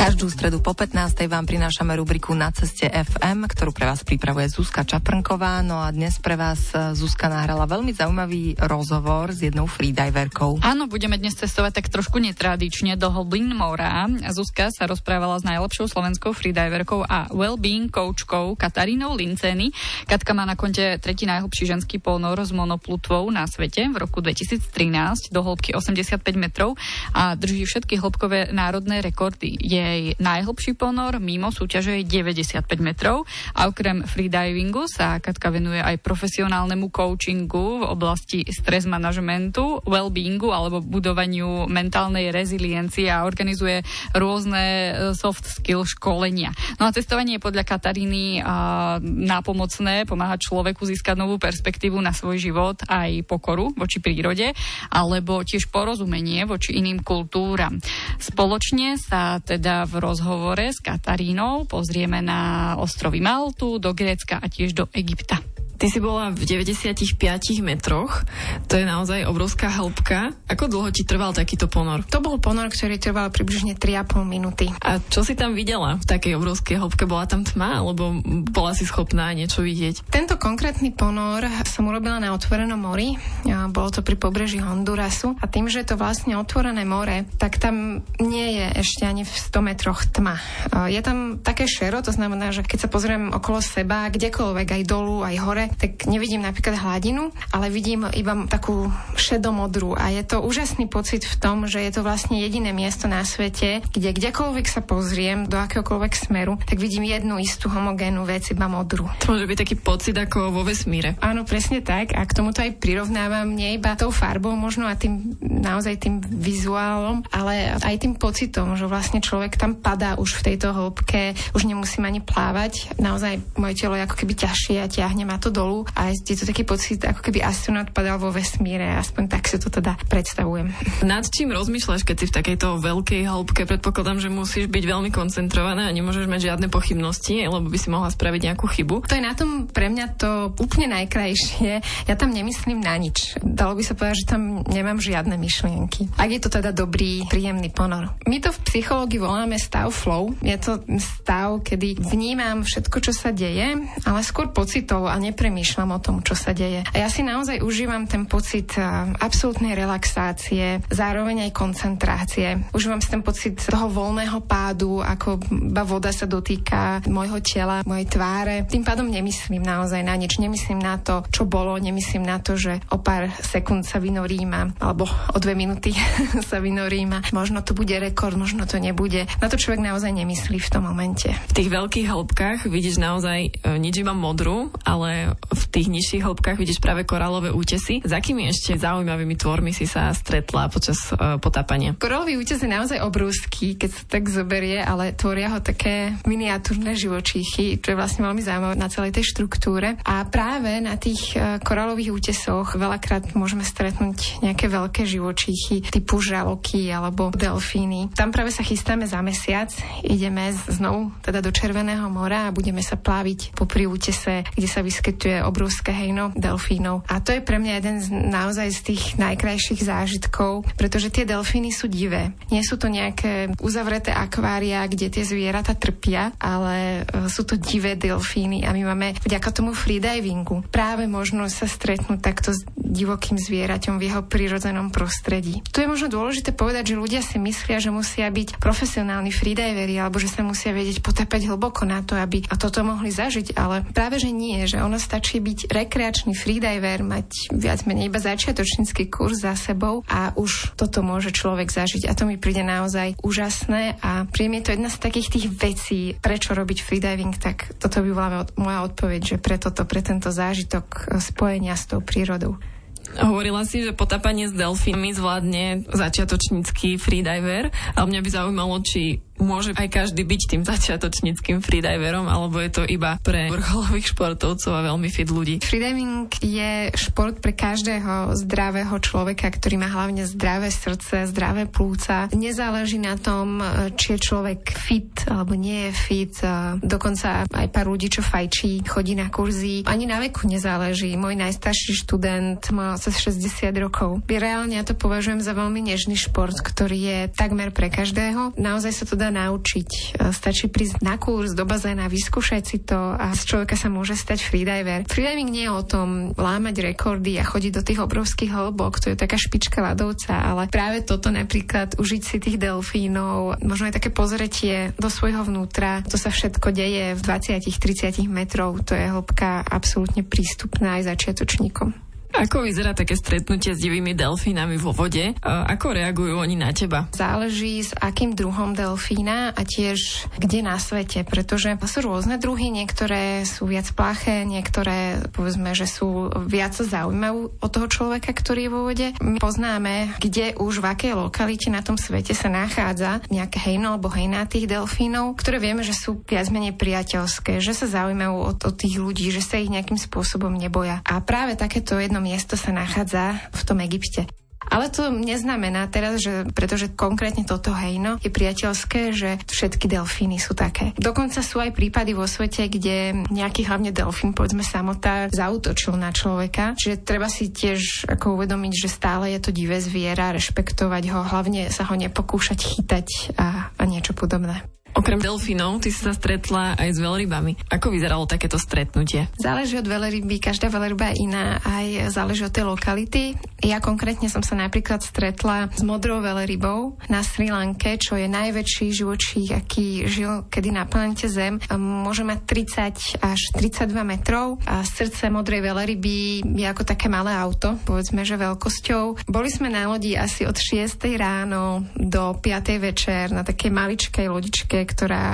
Každú stredu po 15:00 vám prinášame rubriku Na ceste FM, ktorú pre vás pripravuje Zuzka Čaprnková. No a dnes pre vás Zuzka nahrala veľmi zaujímavý rozhovor s jednou freediverkou. Áno, budeme dnes cestovať tak trošku netradične do hlbín mora. Zuzka sa rozprávala s najlepšou slovenskou freediverkou a wellbeing coachkou Katarínou Linczényi. Katka má na konte tretí najhlbší ženský polnor s monoplutvou na svete v roku 2013 do hĺbky 85 metrov a drží všetky hĺbkové národné rekordy. Jej najhlbší ponor mimo súťaže je 95 metrov a okrem freedivingu sa Katka venuje aj profesionálnemu coachingu v oblasti stres manažmentu, wellbeingu alebo budovaniu mentálnej reziliencie a organizuje rôzne soft skill školenia. No a cestovanie je podľa Kataríny nápomocné, pomáha človeku získať novú perspektívu na svoj život aj pokoru voči prírode alebo tiež porozumenie voči iným kultúram. Spoločne sa teda v rozhovore s Katarínou pozrieme na ostrovy Maltu, do Grécka a tiež do Egypta. Ty si bola v 95 metroch, to je naozaj obrovská hĺbka. Ako dlho ti trval takýto ponor? To bol ponor, ktorý trval približne 3,5 minúty. A čo si tam videla v takej obrovskej hĺbke? Bola tam tma, alebo bola si schopná niečo vidieť? Tento konkrétny ponor som urobila na otvorenom mori. Bolo to pri pobreží Hondurasu. A tým, že je to vlastne otvorené more, tak tam nie je ešte ani v 100 metroch tma. Je tam také šero, to znamená, že keď sa pozriem okolo seba, kdekoľvek, aj dolu, aj hore, tak nevidím napríklad hladinu, ale vidím iba takú šedomodrú a je to úžasný pocit v tom, že je to vlastne jediné miesto na svete, kde kdekoľvek sa pozriem, do akéhokoľvek smeru, tak vidím jednu istú homogénnu vec, iba modrú. To môže byť taký pocit ako vo vesmíre. Áno, presne tak a k tomu to aj prirovnávam nie iba tou farbou možno a tým naozaj tým vizuálom, ale aj tým pocitom, že vlastne človek tam padá už v tejto hĺbke, už nemusím ani plávať, naozaj moje telo je ako keby ťažšie a ťahne ma to dolu a je to taký pocit, ako keby astronaut padal vo vesmíre, aspoň tak si to teda predstavujem. Nad čím rozmýšľaš, keď si v takejto veľkej hĺbke? Predpokladám, že musíš byť veľmi koncentrovaná a nemôžeš mať žiadne pochybnosti, lebo by si mohla spraviť nejakú chybu. To je na tom pre mňa to úplne najkrajšie. Ja tam nemyslím na nič. Dalo by sa povedať, že tam nemám žiadne myšlienky. Ak je to teda dobrý, príjemný ponor. My to v psychológii voláme stav flow. Je to stav, kedy vnímam všetko, čo sa deje, ale skôr pocitov a premýšľam o tom, čo sa deje. A ja si naozaj užívam ten pocit absolútnej relaxácie, zároveň aj koncentrácie. Užívam si ten pocit toho voľného pádu, ako iba voda sa dotýka môjho tela, mojej tváre. Tým pádom nemyslím naozaj na nič. Nemyslím na to, čo bolo, nemyslím na to, že o pár sekúnd sa vynorím alebo o 2 minúty sa vynorím. Možno to bude rekord, možno to nebude. Na to človek naozaj nemyslí v tom momente. V tých veľkých hĺbkách vidíš naozaj nič iba modrú, ale v tých nižších hĺbkach vidíš práve korálové útesy. S akými ešte zaujímavými tvormi si sa stretla počas potápania? Korálový útes je naozaj obrovský, keď sa tak zoberie, ale tvoria ho také miniatúrne živočíchy, čo je vlastne veľmi zaujímavé na celej tej štruktúre. A práve na tých korálových útesoch veľakrát môžeme stretnúť nejaké veľké živočíchy typu žraloky alebo delfíny. Tam práve sa chystáme za mesiac, ideme znovu teda do Červeného mora a budeme sa pláviť popri útese, kde sa vyskytuje obrovské hejno delfínov. A to je pre mňa jeden z naozaj z tých najkrajších zážitkov, pretože tie delfíny sú divé. Nie sú to nejaké uzavreté akvária, kde tie zvieratá trpia, ale sú to divé delfíny a my máme vďaka tomu freedivingu práve možnosť sa stretnúť takto s divokým zvieraťom v jeho prirodzenom prostredí. Tu je možno dôležité povedať, že ľudia si myslia, že musia byť profesionálni freediveri alebo že sa musia vedieť potápať hlboko na to, aby a toto mohli zažiť, ale práve že nie, že ono stačí byť rekreačný freediver, mať viac menej iba začiatočnícky kurz za sebou a už toto môže človek zažiť. A to mi príde naozaj úžasné a príjemne je to jedna z takých tých vecí, prečo robiť freediving, tak toto by bola moja odpoveď, že pre tento zážitok spojenia s tou prírodou. Hovorila si, že potápanie s delfínmi zvládne začiatočnícky freediver, ale mňa by zaujímalo, či môže aj každý byť tým začiatočníckym freediverom, alebo je to iba pre vrcholových športovcov a veľmi fit ľudí? Freediving je šport pre každého zdravého človeka, ktorý má hlavne zdravé srdce, zdravé plúca. Nezáleží na tom, či je človek fit alebo nie je fit. Dokonca aj pár ľudí, čo fajčí, chodí na kurzy. Ani na veku nezáleží. Môj najstarší študent mal asi 60 rokov. Reálne ja to považujem za veľmi nežný šport, ktorý je takmer pre každého. Naozaj sa to dá naučiť. Stačí prísť na kurz, do bazéna, vyskúšať si to a z človeka sa môže stať freediver. Freediving nie je o tom lámať rekordy a chodiť do tých obrovských hĺbok, to je taká špička ľadovca, ale práve toto napríklad užiť si tých delfínov, možno aj také pozretie do svojho vnútra, to sa všetko deje v 20-30 metrov, to je hĺbka absolútne prístupná aj začiatočníkom. Ako vyzerá také stretnutie s divými delfínami vo vode? Ako reagujú oni na teba? Záleží, s akým druhom delfína a tiež kde na svete, pretože sú rôzne druhy, niektoré sú viac plaché, niektoré povedzme, že sú viac zaujímavé od toho človeka, ktorý je vo vode. My poznáme, kde už v akej lokalite na tom svete sa nachádza nejaké hejno alebo hejná tých delfínov, ktoré vieme, že sú viac menej priateľské, že sa zaujímajú od tých ľudí, že sa ich nejakým spôsobom neboja. A práve takéto jedno miesto sa nachádza v tom Egypte. Ale to neznamená teraz, že pretože konkrétne toto hejno je priateľské, že všetky delfíny sú také. Dokonca sú aj prípady vo svete, kde nejaký hlavne delfín, povedzme samotár, zaútočil na človeka. Čiže treba si tiež ako uvedomiť, že stále je to divé zviera, rešpektovať ho, hlavne sa ho nepokúšať chytať a niečo podobné. Okrem delfínov, ty si sa stretla aj s veľrybami. Ako vyzeralo takéto stretnutie? Záleží od veľryby, každá veľryba je iná, aj záleží od tej lokality. Ja konkrétne som sa napríklad stretla s modrou veľrybou na Sri Lanke, čo je najväčší živočích, aký žil kedy na planete Zem. Môže mať 30 až 32 metrov a srdce modrej veľryby je ako také malé auto, povedzme, že veľkosťou. Boli sme na lodi asi od 6 ráno do 5 večer na takej maličkej lodičke, ktorá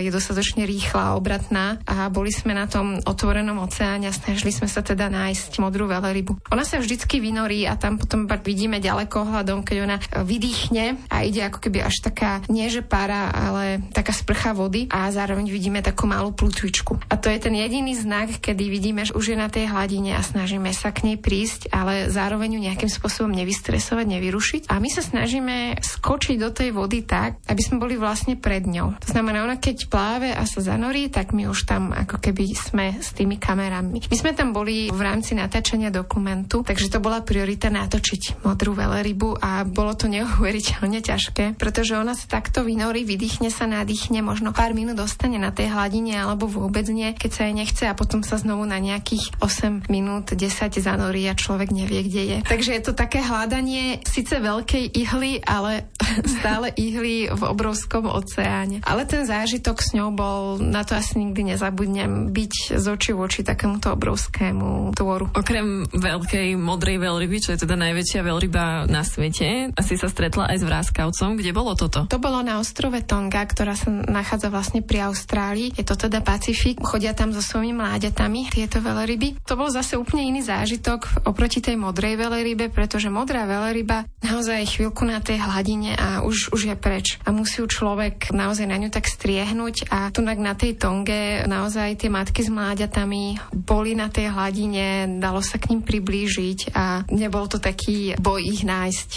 je dostatočne rýchla, obratná a boli sme na tom otvorenom oceáne a snažili sme sa teda nájsť modrú veľrybu. Ona sa vždycky vynorí a tam potom vidíme ďalekohľadom, keď ona vydýchne a ide ako keby až taká, nie že para, ale taká sprcha vody a zároveň vidíme takú malú plutvičku. A to je ten jediný znak, kedy vidíme, že už je na tej hladine a snažíme sa k nej prísť, ale zároveň ju nejakým spôsobom nevystresovať, nevyrušiť. A my sa snažíme skočiť do tej vody tak, aby sme boli vlastne pred ňou. To znamená, ona keď pláve a sa zanorí, tak my už tam ako keby sme s tými kamerami. My sme tam boli v rámci natáčania dokumentu, takže to bola priorita natočiť modrú veľrybu a bolo to neuveriteľne ťažké, pretože ona sa takto vynorí, vydýchne sa, nadýchne, možno pár minút ostane na tej hladine alebo vôbec nie, keď sa jej nechce a potom sa znovu na nejakých 8 minút, 10 zanorí a človek nevie, kde je. Takže je to také hľadanie síce veľkej ihly, ale stále ihly v obrovskom oceáne. Ale ten zážitok s ňou bol, na to asi nikdy nezabudnem, byť z očí v oči takémuto obrovskému tvoru. Okrem veľkej modrej veľryby, čo je teda najväčšia veľryba na svete, asi sa stretla aj s vráskavcom. Kde bolo toto? To bolo na ostrove Tonga, ktorá sa nachádza vlastne pri Austrálii. Je to teda Pacifik. Chodia tam so svojimi mláďatami tieto veľryby. To bol zase úplne iný zážitok oproti tej modrej veľrybe, pretože modrá veľryba naozaj chvíľku na tej hladine a už je preč. A musí človek naozaj na ňu tak striehnúť a tunak na tej Tonge naozaj tie matky s mláďatami boli na tej hladine, dalo sa k ním priblížiť a nebol to taký boj ich nájsť.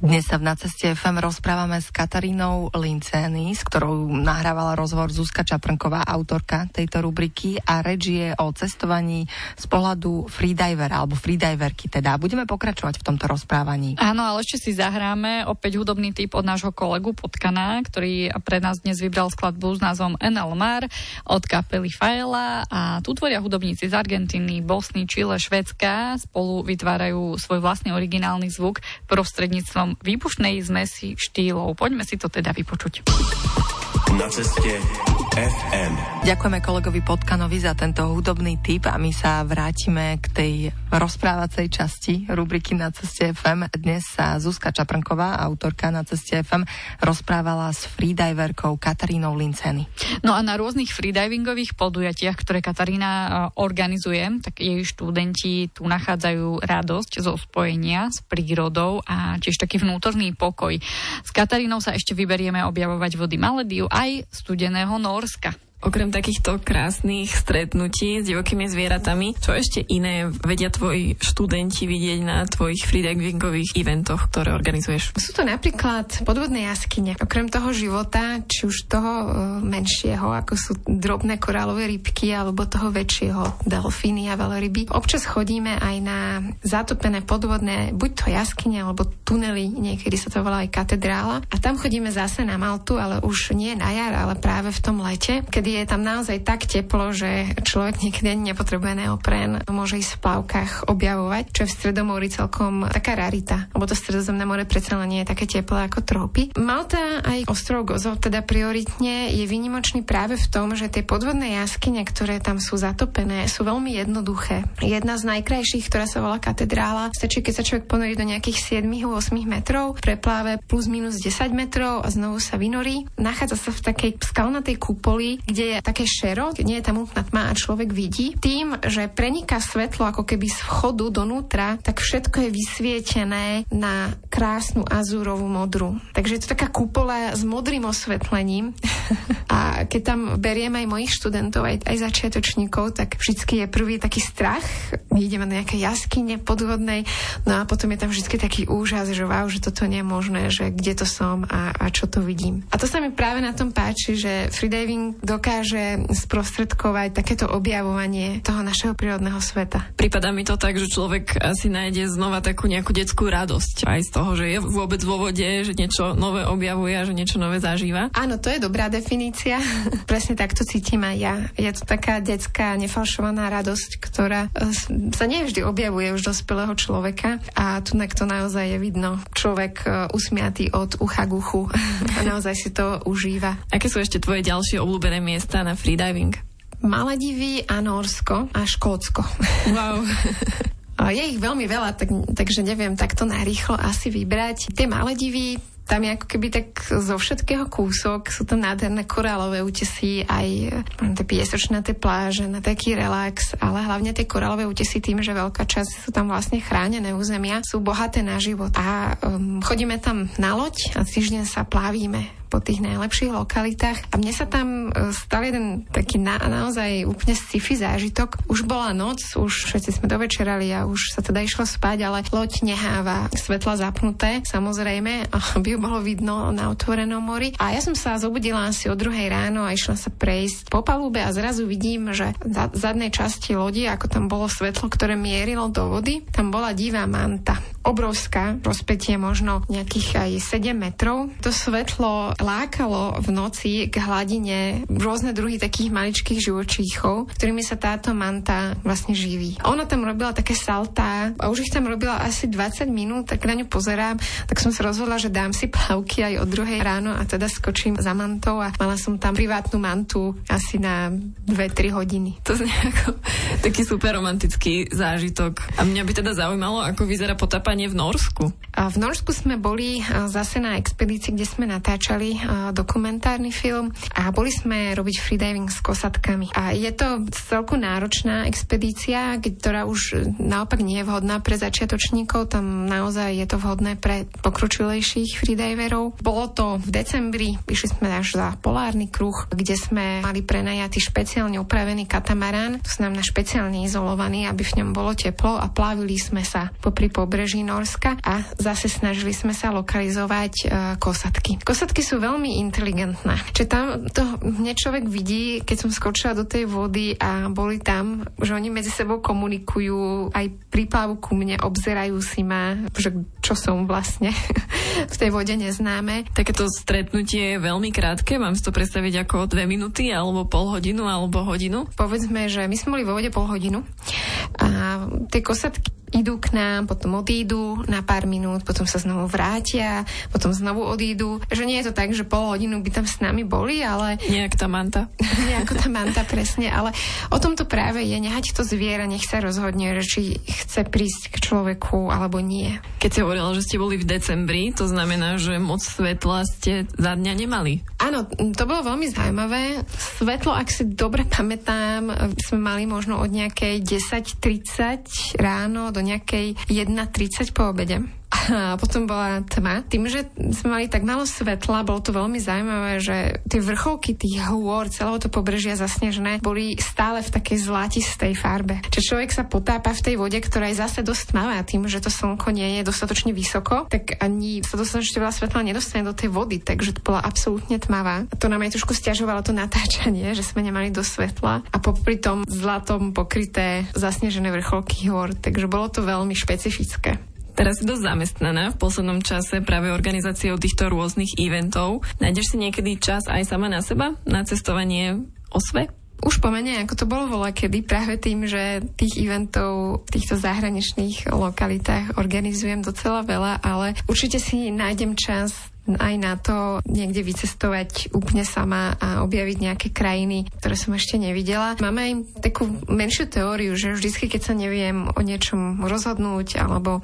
Dnes sa v Na ceste FM rozprávame s Katarínou Linczényi, s ktorou nahrávala rozhovor Zuzka Čaprnková, autorka tejto rubriky a reč je o cestovaní z pohľadu freedivera alebo freediverky teda. Budeme pokračovať v tomto rozprávaní. Áno, ale ešte si zahráme opäť hudobný tip od nášho kolegu Podkana, ktorý pre nás dnes vybral skladbu s názvom NL Mar od kapely Fajla a tu tvoria hudobníci z Argentíny, Bosny, Čile, Švédska, spolu vytvárajú svoj vlastný originálny zvuk prostredníctvom výbušnej zmesi štýlov. Poďme si to teda vypočuť. Na ceste FM. Ďakujeme kolegovi Podkanovi za tento hudobný tip a my sa vrátime k tej rozprávacej časti rubriky Na ceste FM. Dnes sa Zuzka Čaprnková, autorka Na ceste FM, rozprávala s freediverkou Katarínou Linczényi. No a na rôznych freedivingových podujatiach, ktoré Katarína organizuje, tak jej študenti tu nachádzajú radosť zo spojenia s prírodou a tiež taký taký vnútorný pokoj. S Katarínou sa ešte vyberieme objavovať vody Maldív aj studeného Nórska. Okrem takýchto krásnych stretnutí s divokými zvieratami, čo ešte iné vedia tvoji študenti vidieť na tvojich freedivingových eventoch, ktoré organizuješ? Sú to napríklad podvodné jaskyne. Okrem toho života, či už toho menšieho, ako sú drobné korálové rybky, alebo toho väčšieho, delfíny a veľryby. Občas chodíme aj na zatopené podvodné, buď to jaskyne, alebo tunely, niekedy sa to volá aj katedrála. A tam chodíme zase na Maltu, ale už nie na jar, ale práve v tom lete, kedy je tam naozaj tak teplo, že človek niekde nepotrebuje neopren, môže ísť v plavkách objavovať, čo je v Stredomorí celkom taká rarita, lebo to Stredozemné more predsa len nie je také teplé ako trópy. Malta aj ostrov Gozo teda prioritne je výnimočný práve v tom, že tie podvodné jaskyne, ktoré tam sú zatopené, sú veľmi jednoduché. Jedna z najkrajších, ktorá sa volá katedrála, stačí, keď sa človek ponorí do nejakých 7-8 metrov, prepláve plus minus 10 metrov a znovu sa vynorí. Nachádza sa v takej skalnatej kupoli, kde je také šero, nie je tam úplná tma a človek vidí. Tým, že preniká svetlo ako keby z vchodu donútra, tak všetko je vysvietené na krásnu azúrovú modru. Takže je to taká kupola s modrým osvetlením. A keď tam berieme aj mojich študentov, aj začiatočníkov, tak vždycky je prvý taký strach. My ideme na nejaké jaskyne podvodnej, no a potom je tam vždycky taký úžas, že wow, že toto nie je možné, že kde to som a čo to vidím. A to sa mi práve na tom páči, že freediving dokáže sprostredkovať takéto objavovanie toho našeho prírodného sveta. Prípada mi to tak, že človek asi nájde znova takú nejakú detskú radosť aj z toho, že je vôbec vo vode, že niečo nové objavuje a že niečo nové zažíva. Áno, to je dobrá definícia. Presne tak to cítim aj ja. Je to taká detská, nefalšovaná radosť, ktorá sa nevždy objavuje už dospelého človeka a tu to naozaj je vidno. Človek usmiatý od ucha k uchu a naozaj si to užíva. Aké sú ešte tvoje ďalšie obľúbené miesta na freediving? Maledivy a Nórsko a Škótsko. Wow. Je ich veľmi veľa, takže neviem takto narýchlo asi vybrať. Tie Maledivy, tam je ako keby tak zo všetkého kúsok, sú tam nádherné korálové útesy, aj tie piesočnaté pláže, na taký relax, ale hlavne tie korálové útesy tým, že veľká časť sú tam vlastne chránené územia, sú bohaté na život. A chodíme tam na loď a týždeň sa plavíme po tých najlepších lokalitách. A mne sa tam stal jeden taký naozaj úplne sci-fi zážitok. Už bola noc, už všetci sme dovečerali a už sa teda išlo spať, ale loď neháva svetla zapnuté, samozrejme, aby ju bolo vidno na otvorenom mori. A ja som sa zobudila asi o 2:00 ráno a išla sa prejsť po palube a zrazu vidím, že v zadnej časti lodi, ako tam bolo svetlo, ktoré mierilo do vody, tam bola divá manta. Obrovská, rozpätie možno nejakých aj 7 metrov. To svetlo lákalo v noci k hladine rôzne druhy takých maličkých živočíchov, ktorými sa táto manta vlastne živí. Ona tam robila také saltá a už ich tam robila asi 20 minút, tak na ňu pozerám, tak som sa rozhodla, že dám si plavky aj o 2:00 ráno a teda skočím za mantou a mala som tam privátnu mantu asi na 2-3 hodiny. To znie ako taký super romantický zážitok. A mňa by teda zaujímalo, ako vyzerá potápanie v Norsku. A v Norsku sme boli zase na expedícii, kde sme natáčali dokumentárny film a boli sme robiť freediving s kosatkami. A je to celku náročná expedícia, ktorá už naopak nie je vhodná pre začiatočníkov, tam naozaj je to vhodné pre pokročilejších freediverov. Bolo to v decembri, išli sme až za polárny kruh, kde sme mali prenajatý špeciálne upravený katamarán, to znamená špeciálne izolovaný, aby v ňom bolo teplo a plávili sme sa popri pobreží Norska a zase snažili sme sa lokalizovať kosatky. Kosatky sú veľmi inteligentná. Čiže tam to hneď človek vidí, keď som skočila do tej vody a boli tam, že oni medzi sebou komunikujú, aj priplávu ku mne, obzerajú si ma, že čo som vlastne v tej vode neznáme. Takéto stretnutie je veľmi krátke, mám si to predstaviť ako 2 minúty, alebo pol hodinu, alebo hodinu. Povedzme, že my sme boli vo vode pol hodinu a tie kosatky idú k nám, potom odídu na pár minút, potom sa znovu vrátia, potom znovu odídu. Že nie je to tak, že pol hodinu by tam s nami boli, ale... Nejak tá manta. Nejako tá manta, presne, ale o tom to práve je, nehať to zviera, nech sa rozhodne, že či chce prísť k človeku, alebo nie. Keď si hovorila, že ste boli v decembri, to znamená, že moc svetla ste za dňa nemali. Áno, to bolo veľmi zaujímavé. Svetlo, ak si dobre pamätám, sme mali možno od nejakej 10:30 ráno do nejakej 1:30 po obede. A potom bola tma. Tým, že sme mali tak málo svetla, bolo to veľmi zaujímavé, že tie vrcholky tých hôr, celého to pobrežia zasnežené, boli stále v takej zlatistej farbe. Čiže človek sa potápa v tej vode, ktorá je zase dosť tmavá, tým, že to slnko nie je dostatočne vysoko, tak ani sa dostatočne veľa svetla nedostane do tej vody, takže to bola absolútne tmavá. A to nám aj trošku sťažovalo to natáčanie, že sme nemali dosť svetla a popri tom zlatom pokryté zasnežené vrcholky hôr, takže bolo to veľmi špecifické. Teraz si dosť zamestnaná v poslednom čase práve organizáciou týchto rôznych eventov. Nájdeš si niekedy čas aj sama na seba, na cestovanie o svet? Už pomene, ako to bolo voľakedy, práve tým, že tých eventov v týchto zahraničných lokalitách organizujem docela veľa, ale určite si nájdem čas aj na to niekde vycestovať úplne sama a objaviť nejaké krajiny, ktoré som ešte nevidela. Máme aj takú menšiu teóriu, že vždycky, keď sa neviem o niečom rozhodnúť, alebo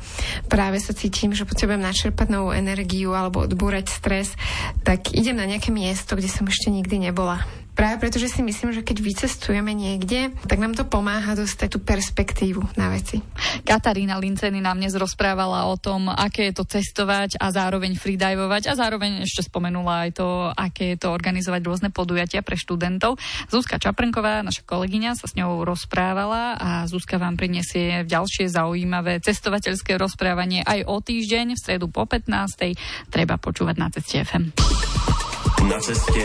práve sa cítim, že potrebujem načerpať novú energiu alebo odbúrať stres, tak idem na nejaké miesto, kde som ešte nikdy nebola. Práve preto, že si myslím, že keď vycestujeme niekde, tak nám to pomáha dostať tú perspektívu na veci. Katarína Linczényi nám dnes rozprávala o tom, aké je to cestovať a zároveň freedivovať a zároveň ešte spomenula aj to, aké je to organizovať rôzne podujatia pre študentov. Zuzka Čaprnková, naša kolegyňa, sa s ňou rozprávala a Zuzka vám prinesie ďalšie zaujímavé cestovateľské rozprávanie aj o týždeň v stredu po 15:00. Treba počúvať Na ceste FM. Na ceste